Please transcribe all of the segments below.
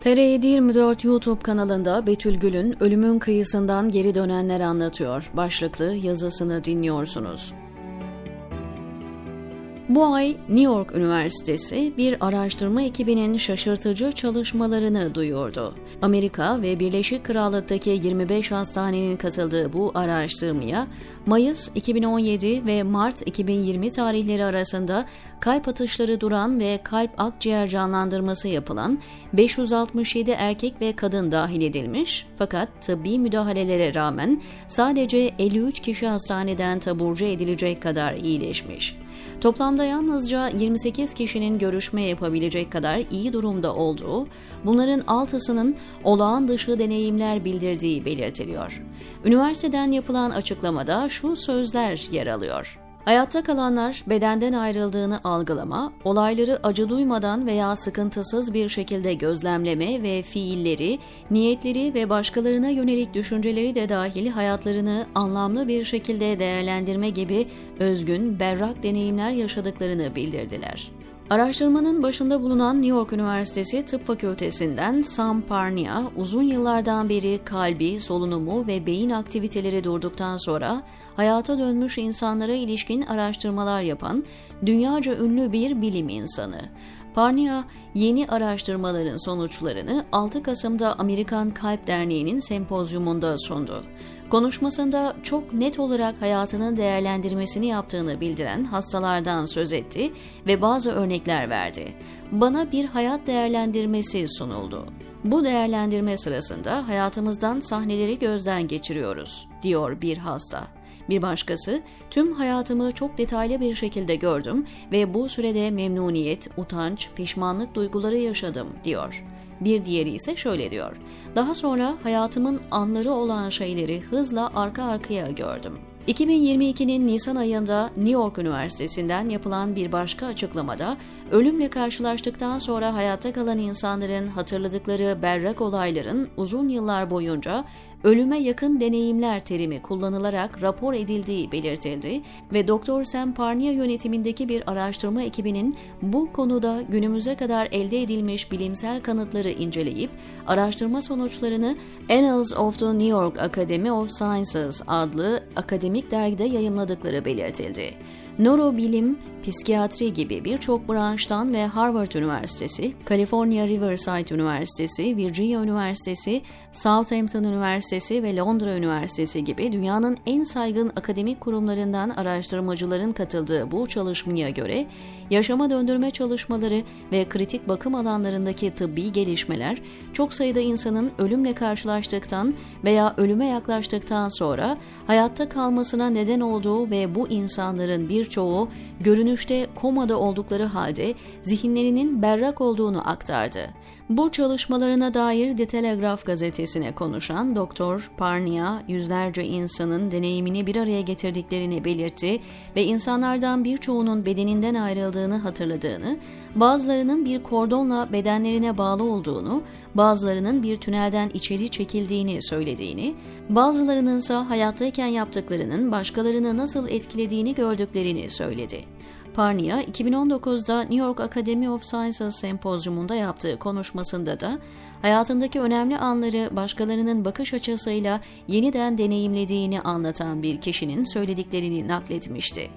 TRT 24 YouTube kanalında Betül Gül'ün Ölümün Kıyısından Geri Dönenler Anlatıyor başlıklı yazısını dinliyorsunuz. Bu ay New York Üniversitesi bir araştırma ekibinin şaşırtıcı çalışmalarını duyurdu. Amerika ve Birleşik Krallık'taki 25 hastanenin katıldığı bu araştırmaya Mayıs 2017 ve Mart 2020 tarihleri arasında kalp atışları duran ve kalp akciğer canlandırması yapılan 567 erkek ve kadın dahil edilmiş, fakat tıbbi müdahalelere rağmen sadece 53 kişi hastaneden taburcu edilecek kadar iyileşmiş. Toplamda yalnızca 28 kişinin görüşme yapabilecek kadar iyi durumda olduğu, bunların 6'sının olağan dışı deneyimler bildirdiği belirtiliyor. Üniversiteden yapılan açıklamada şu sözler yer alıyor. Hayatta kalanlar bedenden ayrıldığını algılama, olayları acı duymadan veya sıkıntısız bir şekilde gözlemleme ve fiilleri, niyetleri ve başkalarına yönelik düşünceleri de dahil hayatlarını anlamlı bir şekilde değerlendirme gibi özgün, berrak deneyimler yaşadıklarını bildirdiler. Araştırmanın başında bulunan New York Üniversitesi Tıp Fakültesinden Sam Parnia, uzun yıllardan beri kalbi, solunumu ve beyin aktiviteleri durduktan sonra hayata dönmüş insanlara ilişkin araştırmalar yapan dünyaca ünlü bir bilim insanı. Parnia, yeni araştırmaların sonuçlarını 6 Kasım'da Amerikan Kalp Derneği'nin sempozyumunda sundu. Konuşmasında çok net olarak hayatının değerlendirmesini yaptığını bildiren hastalardan söz etti ve bazı örnekler verdi. Bana bir hayat değerlendirmesi sunuldu. Bu değerlendirme sırasında hayatımızdan sahneleri gözden geçiriyoruz, diyor bir hasta. Bir başkası, tüm hayatımı çok detaylı bir şekilde gördüm ve bu sürede memnuniyet, utanç, pişmanlık duyguları yaşadım, diyor. Bir diğeri ise şöyle diyor, daha sonra hayatımın anları olan şeyleri hızla arka arkaya gördüm. 2022'nin Nisan ayında New York Üniversitesi'nden yapılan bir başka açıklamada, ölümle karşılaştıktan sonra hayatta kalan insanların hatırladıkları berrak olayların uzun yıllar boyunca ölüme yakın deneyimler terimi kullanılarak rapor edildiği belirtildi ve Dr. Sam Parnia yönetimindeki bir araştırma ekibinin bu konuda günümüze kadar elde edilmiş bilimsel kanıtları inceleyip araştırma sonuçlarını Annals of the New York Academy of Sciences adlı akademik dergide yayımladıkları belirtildi. Nörobilim, psikiyatri gibi birçok branştan ve Harvard Üniversitesi, California Riverside Üniversitesi, Virginia Üniversitesi, Southampton Üniversitesi ve Londra Üniversitesi gibi dünyanın en saygın akademik kurumlarından araştırmacıların katıldığı bu çalışmaya göre, yaşama döndürme çalışmaları ve kritik bakım alanlarındaki tıbbi gelişmeler, çok sayıda insanın ölümle karşılaştıktan veya ölüme yaklaştıktan sonra hayatta kalmasına neden olduğu ve bu insanların birçoğu görünüşte komada oldukları halde zihinlerinin berrak olduğunu aktardı. Bu çalışmalarına dair The Telegraph gazetesine konuşan Doktor Parnia, yüzlerce insanın deneyimini bir araya getirdiklerini belirtti ve insanlardan birçoğunun bedeninden ayrıldığını hatırladığını, bazılarının bir kordonla bedenlerine bağlı olduğunu, bazılarının bir tünelden içeri çekildiğini söylediğini, bazılarınınsa hayattayken yaptıklarının başkalarını nasıl etkilediğini gördüklerini söyledi. Parnia, 2019'da New York Academy of Sciences sempozyumunda yaptığı konuşmasında da hayatındaki önemli anları başkalarının bakış açısıyla yeniden deneyimlediğini anlatan bir kişinin söylediklerini nakletmişti.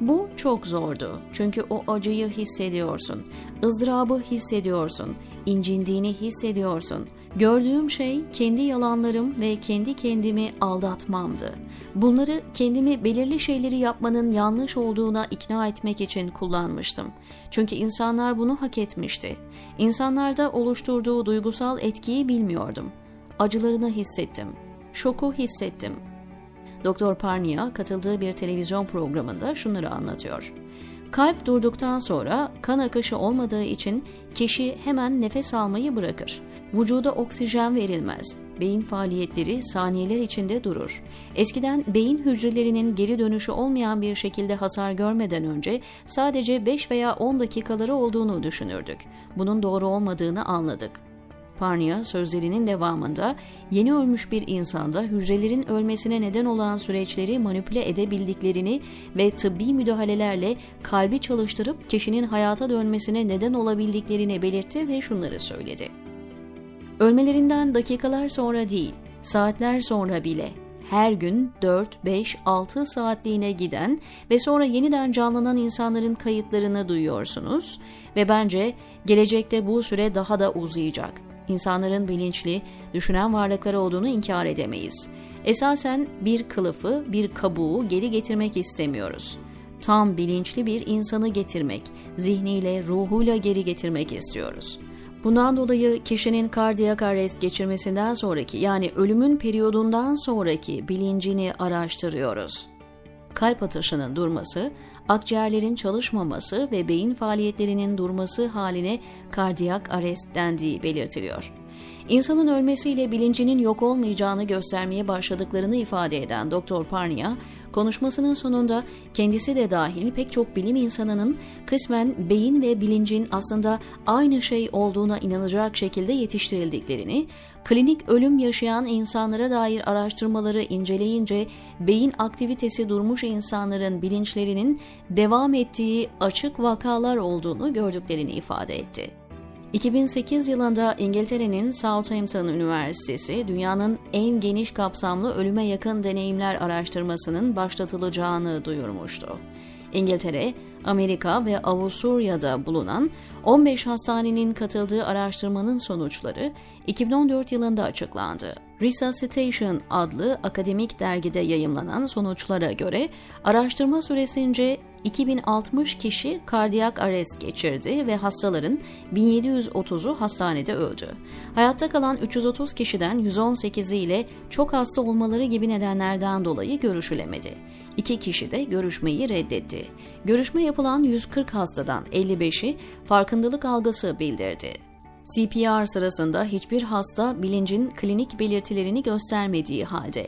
Bu çok zordu. Çünkü o acıyı hissediyorsun, ızdırabı hissediyorsun, incindiğini hissediyorsun. Gördüğüm şey kendi yalanlarım ve kendi kendimi aldatmamdı. Bunları kendimi belirli şeyleri yapmanın yanlış olduğuna ikna etmek için kullanmıştım. Çünkü insanlar bunu hak etmişti. İnsanlarda oluşturduğu duygusal etkiyi bilmiyordum. Acılarını hissettim, şoku hissettim. Doktor Parnia katıldığı bir televizyon programında şunları anlatıyor. Kalp durduktan sonra kan akışı olmadığı için kişi hemen nefes almayı bırakır. Vücuda oksijen verilmez. Beyin faaliyetleri saniyeler içinde durur. Eskiden beyin hücrelerinin geri dönüşü olmayan bir şekilde hasar görmeden önce sadece 5 veya 10 dakikaları olduğunu düşünürdük. Bunun doğru olmadığını anladık. Parnia sözlerinin devamında yeni ölmüş bir insanda hücrelerin ölmesine neden olan süreçleri manipüle edebildiklerini ve tıbbi müdahalelerle kalbi çalıştırıp kişinin hayata dönmesine neden olabildiklerini belirtti ve şunları söyledi. Ölmelerinden dakikalar sonra değil, saatler sonra bile her gün 4, 5, 6 saatliğine giden ve sonra yeniden canlanan insanların kayıtlarını duyuyorsunuz ve bence gelecekte bu süre daha da uzayacak. İnsanların bilinçli, düşünen varlıkları olduğunu inkar edemeyiz. Esasen bir kılıfı, bir kabuğu geri getirmek istemiyoruz. Tam bilinçli bir insanı getirmek, zihniyle, ruhuyla geri getirmek istiyoruz. Bundan dolayı kişinin kardiyak arrest geçirmesinden sonraki, yani ölümün periyodundan sonraki bilincini araştırıyoruz. Kalp atışının durması, akciğerlerin çalışmaması ve beyin faaliyetlerinin durması haline kardiyak arrest dendiği belirtiliyor. İnsanın ölmesiyle bilincinin yok olmayacağını göstermeye başladıklarını ifade eden Dr. Parnia, konuşmasının sonunda kendisi de dahil pek çok bilim insanının kısmen beyin ve bilincin aslında aynı şey olduğuna inanacak şekilde yetiştirildiklerini, klinik ölüm yaşayan insanlara dair araştırmaları inceleyince beyin aktivitesi durmuş insanların bilinçlerinin devam ettiği açık vakalar olduğunu gördüklerini ifade etti. 2008 yılında İngiltere'nin Southampton Üniversitesi, dünyanın en geniş kapsamlı ölüme yakın deneyimler araştırmasının başlatılacağını duyurmuştu. İngiltere, Amerika ve Avusturya'da bulunan 15 hastanenin katıldığı araştırmanın sonuçları 2014 yılında açıklandı. Resuscitation adlı akademik dergide yayımlanan sonuçlara göre araştırma süresince 2060 kişi kardiyak arrest geçirdi ve hastaların 1730'u hastanede öldü. Hayatta kalan 330 kişiden 118'i ile çok hasta olmaları gibi nedenlerden dolayı görüşülemedi. 2 kişi de görüşmeyi reddetti. Görüşme yapılan 140 hastadan 55'i farkındalık algısı bildirdi. CPR sırasında hiçbir hasta bilincin klinik belirtilerini göstermediği halde,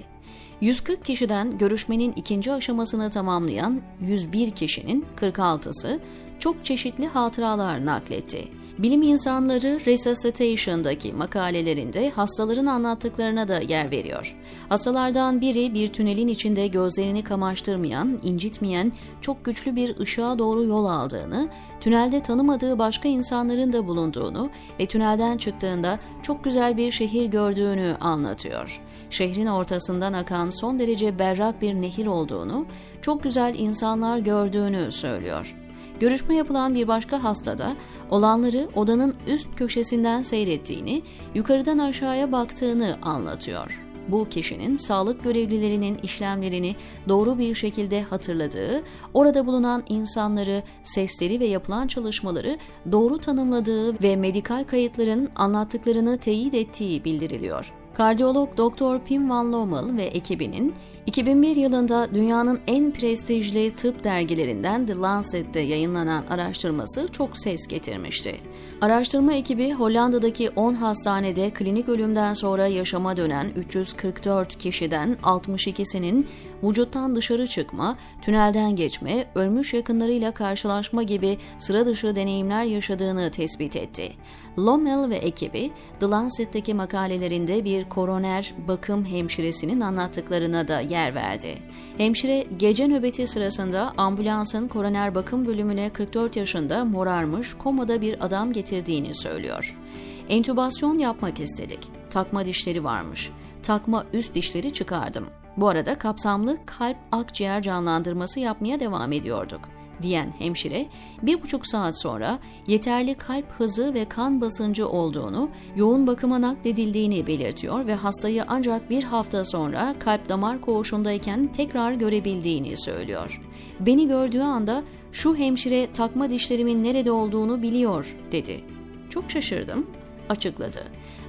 140 kişiden görüşmenin ikinci aşamasını tamamlayan 101 kişinin 46'sı çok çeşitli hatıralar nakletti. Bilim insanları Resuscitation'daki makalelerinde hastaların anlattıklarına da yer veriyor. Hastalardan biri bir tünelin içinde gözlerini kamaştırmayan, incitmeyen, çok güçlü bir ışığa doğru yol aldığını, tünelde tanımadığı başka insanların da bulunduğunu ve tünelden çıktığında çok güzel bir şehir gördüğünü anlatıyor. Şehrin ortasından akan son derece berrak bir nehir olduğunu, çok güzel insanlar gördüğünü söylüyor. Görüşme yapılan bir başka hastada olanları odanın üst köşesinden seyrettiğini, yukarıdan aşağıya baktığını anlatıyor. Bu kişinin sağlık görevlilerinin işlemlerini doğru bir şekilde hatırladığı, orada bulunan insanları, sesleri ve yapılan çalışmaları doğru tanımladığı ve medikal kayıtların anlattıklarını teyit ettiği bildiriliyor. Kardiyolog Dr. Pim Van Lommel ve ekibinin 2001 yılında dünyanın en prestijli tıp dergilerinden The Lancet'te yayınlanan araştırması çok ses getirmişti. Araştırma ekibi Hollanda'daki 10 hastanede klinik ölümden sonra yaşama dönen 344 kişiden 62'sinin vücuttan dışarı çıkma, tünelden geçme, ölmüş yakınlarıyla karşılaşma gibi sıra dışı deneyimler yaşadığını tespit etti. Lommel ve ekibi The Lancet'teki makalelerinde bir koroner bakım hemşiresinin anlattıklarına da yer verdi. Hemşire gece nöbeti sırasında ambulansın koroner bakım bölümüne 44 yaşında morarmış, komada bir adam getirdiğini söylüyor. Entübasyon yapmak istedik. Takma dişleri varmış. Takma üst dişleri çıkardım. Bu arada kapsamlı kalp akciğer canlandırması yapmaya devam ediyorduk, diyen hemşire 1,5 saat sonra yeterli kalp hızı ve kan basıncı olduğunu, yoğun bakıma nakledildiğini belirtiyor ve hastayı ancak bir hafta sonra kalp damar koğuşundayken tekrar görebildiğini söylüyor. Beni gördüğü anda şu hemşire takma dişlerimin nerede olduğunu biliyor dedi. Çok şaşırdım, açıkladı.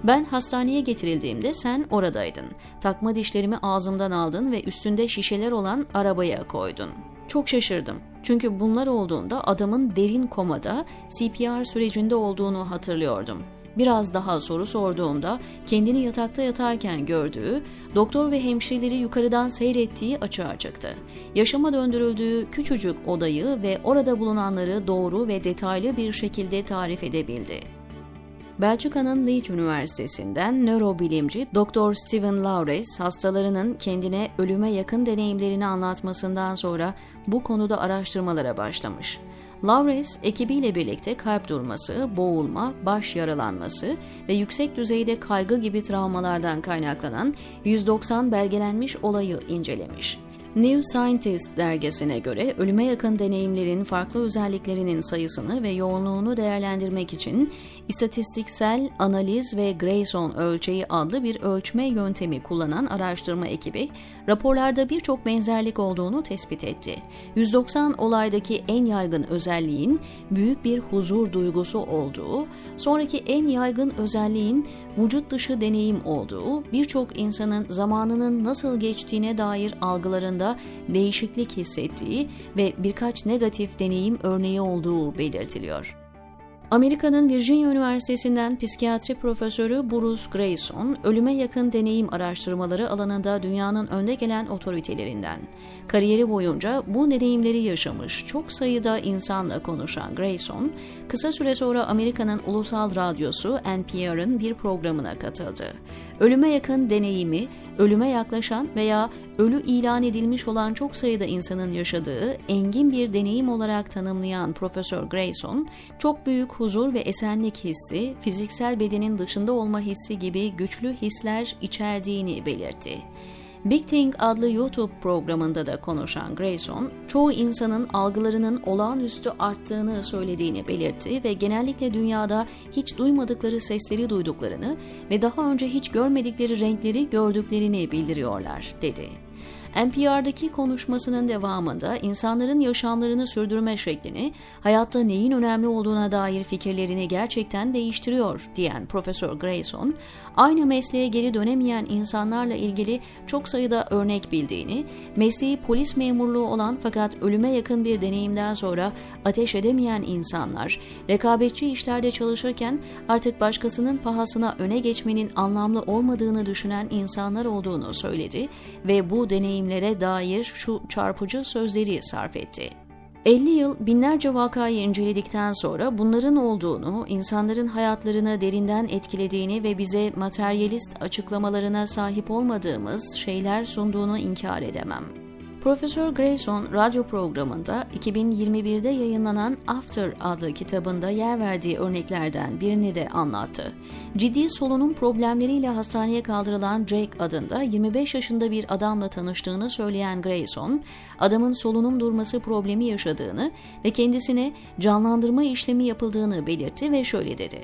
Ben hastaneye getirildiğimde sen oradaydın. Takma dişlerimi ağzımdan aldın ve üstünde şişeler olan arabaya koydun. Çok şaşırdım. Çünkü bunlar olduğunda adamın derin komada, CPR sürecinde olduğunu hatırlıyordum. Biraz daha soru sorduğumda kendini yatakta yatarken gördüğü, doktor ve hemşireleri yukarıdan seyrettiği açığa çıktı. Yaşama döndürüldüğü küçücük odayı ve orada bulunanları doğru ve detaylı bir şekilde tarif edebildi. Belçika'nın Leeds Üniversitesi'nden nörobilimci Dr. Steven Laureys, hastalarının kendine ölüme yakın deneyimlerini anlatmasından sonra bu konuda araştırmalara başlamış. Laureys ekibiyle birlikte kalp durması, boğulma, baş yaralanması ve yüksek düzeyde kaygı gibi travmalardan kaynaklanan 190 belgelenmiş olayı incelemiş. New Scientist dergisine göre ölüme yakın deneyimlerin farklı özelliklerinin sayısını ve yoğunluğunu değerlendirmek için istatistiksel analiz ve Greyson ölçeği adlı bir ölçme yöntemi kullanan araştırma ekibi, raporlarda birçok benzerlik olduğunu tespit etti. 190 olaydaki en yaygın özelliğin büyük bir huzur duygusu olduğu, sonraki en yaygın özelliğin vücut dışı deneyim olduğu, birçok insanın zamanının nasıl geçtiğine dair algılarında değişiklik hissettiği ve birkaç negatif deneyim örneği olduğu belirtiliyor. Amerika'nın Virginia Üniversitesi'nden psikiyatri profesörü Bruce Greyson, ölüme yakın deneyim araştırmaları alanında dünyanın önde gelen otoritelerinden. Kariyeri boyunca bu deneyimleri yaşamış çok sayıda insanla konuşan Greyson, kısa süre sonra Amerika'nın ulusal radyosu NPR'ın bir programına katıldı. Ölüme yakın deneyimi, ölüme yaklaşan veya ölü ilan edilmiş olan çok sayıda insanın yaşadığı engin bir deneyim olarak tanımlayan Profesör Greyson, çok büyük huzur ve esenlik hissi, fiziksel bedenin dışında olma hissi gibi güçlü hisler içerdiğini belirtti. Big Think adlı YouTube programında da konuşan Greyson, çoğu insanın algılarının olağanüstü arttığını söylediğini belirtti ve genellikle dünyada hiç duymadıkları sesleri duyduklarını ve daha önce hiç görmedikleri renkleri gördüklerini bildiriyorlar, dedi. NPR'daki konuşmasının devamında insanların yaşamlarını sürdürme şeklini, hayatta neyin önemli olduğuna dair fikirlerini gerçekten değiştiriyor diyen Profesör Greyson, aynı mesleğe geri dönemeyen insanlarla ilgili çok sayıda örnek bildiğini, mesleği polis memurluğu olan fakat ölüme yakın bir deneyimden sonra ateş edemeyen insanlar, rekabetçi işlerde çalışırken artık başkasının pahasına öne geçmenin anlamlı olmadığını düşünen insanlar olduğunu söyledi ve bu deneyimlere dair şu çarpıcı sözleri sarf etti. 50 yıl binlerce vakayı inceledikten sonra bunların olduğunu, insanların hayatlarını derinden etkilediğini ve bize materyalist açıklamalarına sahip olmadığımız şeyler sunduğunu inkar edemem. Profesör Greyson radyo programında 2021'de yayınlanan After adlı kitabında yer verdiği örneklerden birini de anlattı. Ciddi solunum problemleriyle hastaneye kaldırılan Jake adında 25 yaşında bir adamla tanıştığını söyleyen Greyson, adamın solunum durması problemi yaşadığını ve kendisine canlandırma işlemi yapıldığını belirtti ve şöyle dedi.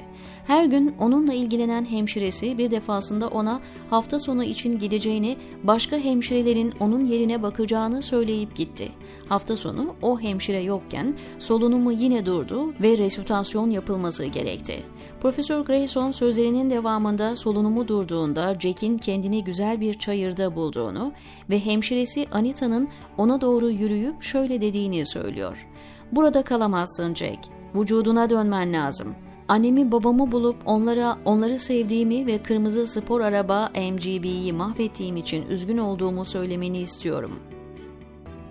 Her gün onunla ilgilenen hemşiresi bir defasında ona hafta sonu için gideceğini, başka hemşirelerin onun yerine bakacağını söyleyip gitti. Hafta sonu o hemşire yokken solunumu yine durdu ve resütasyon yapılması gerekti. Profesör Greyson sözlerinin devamında solunumu durduğunda Jack'in kendini güzel bir çayırda bulduğunu ve hemşiresi Anita'nın ona doğru yürüyüp şöyle dediğini söylüyor. "Burada kalamazsın Jack. Vücuduna dönmen lazım. Annemi babamı bulup onları sevdiğimi ve kırmızı spor araba MGB'yi mahvettiğim için üzgün olduğumu söylemeni istiyorum."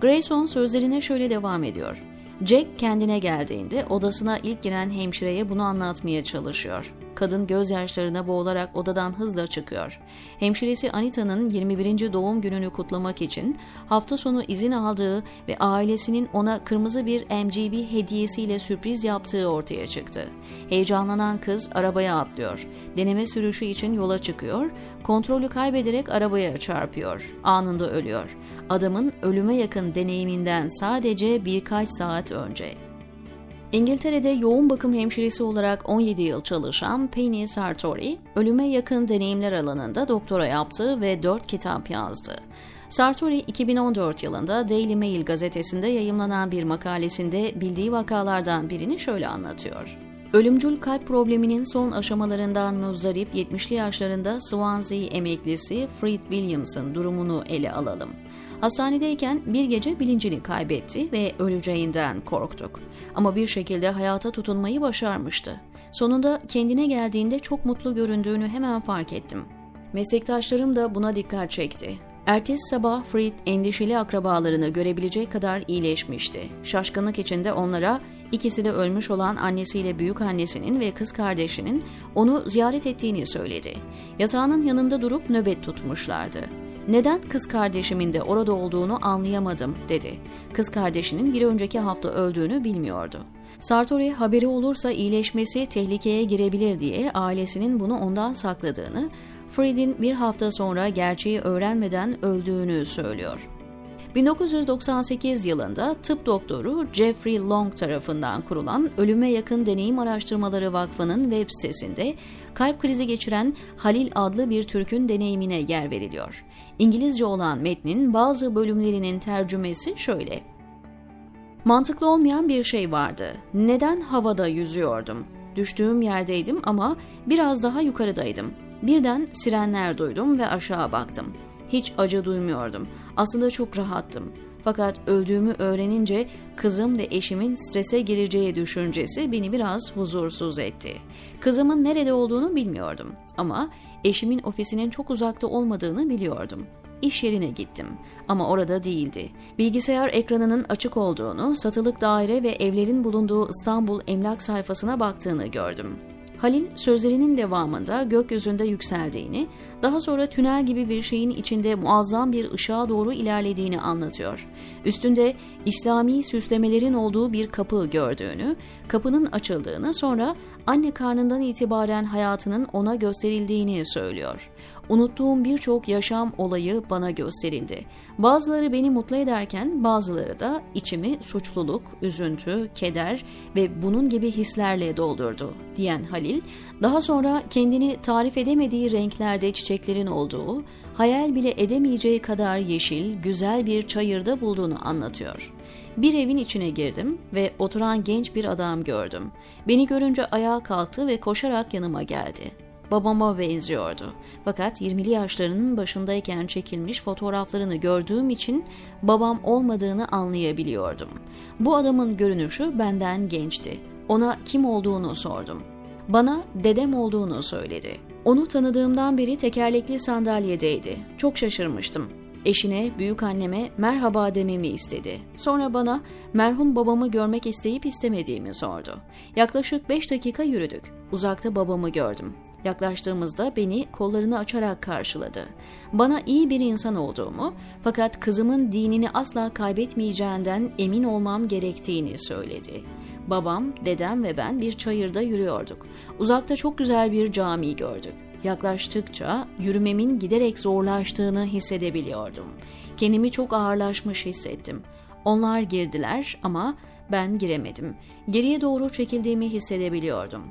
Greyson sözlerine şöyle devam ediyor. Jack kendine geldiğinde odasına ilk giren hemşireye bunu anlatmaya çalışıyor. Kadın gözyaşlarına boğularak odadan hızla çıkıyor. Hemşiresi Anita'nın 21. doğum gününü kutlamak için hafta sonu izin aldığı ve ailesinin ona kırmızı bir MGB hediyesiyle sürpriz yaptığı ortaya çıktı. Heyecanlanan kız arabaya atlıyor. Deneme sürüşü için yola çıkıyor. Kontrolü kaybederek arabaya çarpıyor. Anında ölüyor. Adamın ölüme yakın deneyiminden sadece birkaç saat önce. İngiltere'de yoğun bakım hemşiresi olarak 17 yıl çalışan Penny Sartori, ölüme yakın deneyimler alanında doktora yaptı ve 4 kitap yazdı. Sartori, 2014 yılında Daily Mail gazetesinde yayımlanan bir makalesinde bildiği vakalardan birini şöyle anlatıyor. Ölümcül kalp probleminin son aşamalarından muzdarip 70'li yaşlarında Swansea emeklisi Fred Williams'ın durumunu ele alalım. Hastanedeyken bir gece bilincini kaybetti ve öleceğinden korktuk. Ama bir şekilde hayata tutunmayı başarmıştı. Sonunda kendine geldiğinde çok mutlu göründüğünü hemen fark ettim. Meslektaşlarım da buna dikkat çekti. Ertesi sabah Fred endişeli akrabalarını görebilecek kadar iyileşmişti. Şaşkınlık içinde onlara ikisi de ölmüş olan annesiyle büyükannesinin ve kız kardeşinin onu ziyaret ettiğini söyledi. Yatağının yanında durup nöbet tutmuşlardı. "Neden kız kardeşimin de orada olduğunu anlayamadım," dedi. Kız kardeşinin bir önceki hafta öldüğünü bilmiyordu. Sartori haberi olursa iyileşmesi tehlikeye girebilir diye ailesinin bunu ondan sakladığını, Fred'in bir hafta sonra gerçeği öğrenmeden öldüğünü söylüyor. 1998 yılında tıp doktoru Jeffrey Long tarafından kurulan Ölüme Yakın Deneyim Araştırmaları Vakfı'nın web sitesinde kalp krizi geçiren Halil adlı bir Türk'ün deneyimine yer veriliyor. İngilizce olan metnin bazı bölümlerinin tercümesi şöyle: "Mantıklı olmayan bir şey vardı. Neden havada yüzüyordum? Düştüğüm yerdeydim ama biraz daha yukarıdaydım. Birden sirenler duydum ve aşağı baktım. Hiç acı duymuyordum. Aslında çok rahattım. Fakat öldüğümü öğrenince kızım ve eşimin strese gireceği düşüncesi beni biraz huzursuz etti. Kızımın nerede olduğunu bilmiyordum ama eşimin ofisinin çok uzakta olmadığını biliyordum. İş yerine gittim ama orada değildi. Bilgisayar ekranının açık olduğunu, satılık daire ve evlerin bulunduğu İstanbul emlak sayfasına baktığını gördüm. Halil sözlerinin devamında gökyüzünde yükseldiğini, daha sonra tünel gibi bir şeyin içinde muazzam bir ışığa doğru ilerlediğini anlatıyor. Üstünde İslami süslemelerin olduğu bir kapı gördüğünü, kapının açıldığını, sonra anne karnından itibaren hayatının ona gösterildiğini söylüyor. Unuttuğum birçok yaşam olayı bana gösterildi. Bazıları beni mutlu ederken bazıları da içimi suçluluk, üzüntü, keder ve bunun gibi hislerle doldurdu," diyen Halil, daha sonra kendini tarif edemediği renklerde çiçeklerin olduğu, hayal bile edemeyeceği kadar yeşil, güzel bir çayırda bulduğunu anlatıyor. "Bir evin içine girdim ve oturan genç bir adam gördüm. Beni görünce ayağa kalktı ve koşarak yanıma geldi. Babama benziyordu. Fakat 20'li yaşlarının başındayken çekilmiş fotoğraflarını gördüğüm için babam olmadığını anlayabiliyordum. Bu adamın görünüşü benden gençti. Ona kim olduğunu sordum. Bana dedem olduğunu söyledi. Onu tanıdığımdan beri tekerlekli sandalyedeydi. Çok şaşırmıştım. Eşine, büyükanneme merhaba dememi istedi. Sonra bana merhum babamı görmek isteyip istemediğimi sordu. Yaklaşık 5 dakika yürüdük. Uzakta babamı gördüm. Yaklaştığımızda beni kollarını açarak karşıladı. Bana iyi bir insan olduğumu, fakat kızımın dinini asla kaybetmeyeceğinden emin olmam gerektiğini söyledi. Babam, dedem ve ben bir çayırda yürüyorduk. Uzakta çok güzel bir cami gördük. Yaklaştıkça yürümemin giderek zorlaştığını hissedebiliyordum. Kendimi çok ağırlaşmış hissettim. Onlar girdiler ama ben giremedim. Geriye doğru çekildiğimi hissedebiliyordum."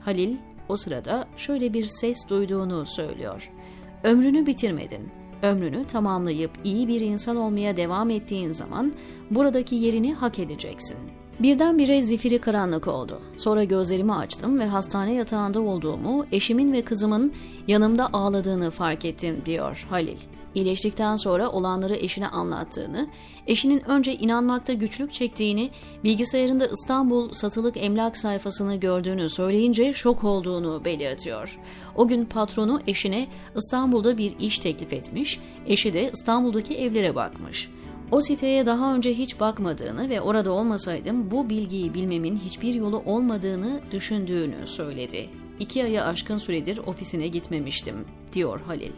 Halil o sırada şöyle bir ses duyduğunu söylüyor: "Ömrünü bitirmedin. Ömrünü tamamlayıp iyi bir insan olmaya devam ettiğin zaman buradaki yerini hak edeceksin." Birdenbire zifiri karanlık oldu. Sonra gözlerimi açtım ve hastane yatağında olduğumu, eşimin ve kızımın yanımda ağladığını fark ettim, diyor Halil. İyileştikten sonra olanları eşine anlattığını, eşinin önce inanmakta güçlük çektiğini, bilgisayarında İstanbul satılık emlak sayfasını gördüğünü söyleyince şok olduğunu belirtiyor. O gün patronu eşine İstanbul'da bir iş teklif etmiş, eşi de İstanbul'daki evlere bakmış. "O siteye daha önce hiç bakmadığını ve orada olmasaydım bu bilgiyi bilmemin hiçbir yolu olmadığını düşündüğünü söyledi. 2 ayı aşkın süredir ofisine gitmemiştim," diyor Halil.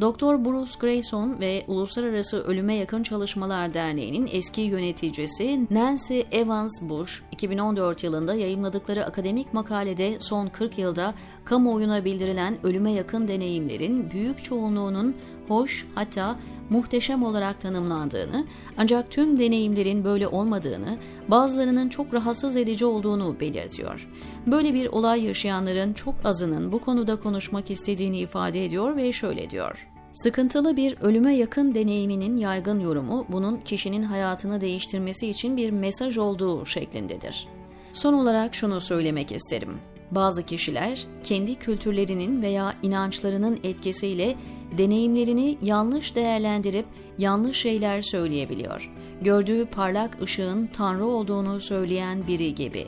Doktor Bruce Greyson ve Uluslararası Ölüme Yakın Çalışmalar Derneği'nin eski yöneticisi Nancy Evans Bush, 2014 yılında yayımladıkları akademik makalede son 40 yılda kamuoyuna bildirilen ölüme yakın deneyimlerin büyük çoğunluğunun hoş, hatta muhteşem olarak tanımlandığını, ancak tüm deneyimlerin böyle olmadığını, bazılarının çok rahatsız edici olduğunu belirtiyor. Böyle bir olay yaşayanların çok azının bu konuda konuşmak istediğini ifade ediyor ve şöyle diyor: "Sıkıntılı bir ölüme yakın deneyiminin yaygın yorumu, bunun kişinin hayatını değiştirmesi için bir mesaj olduğu şeklindedir. Son olarak şunu söylemek isterim. Bazı kişiler kendi kültürlerinin veya inançlarının etkisiyle deneyimlerini yanlış değerlendirip yanlış şeyler söyleyebiliyor. Gördüğü parlak ışığın Tanrı olduğunu söyleyen biri gibi,"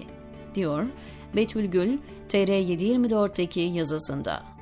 diyor Betül Gül, TR 724'teki yazısında.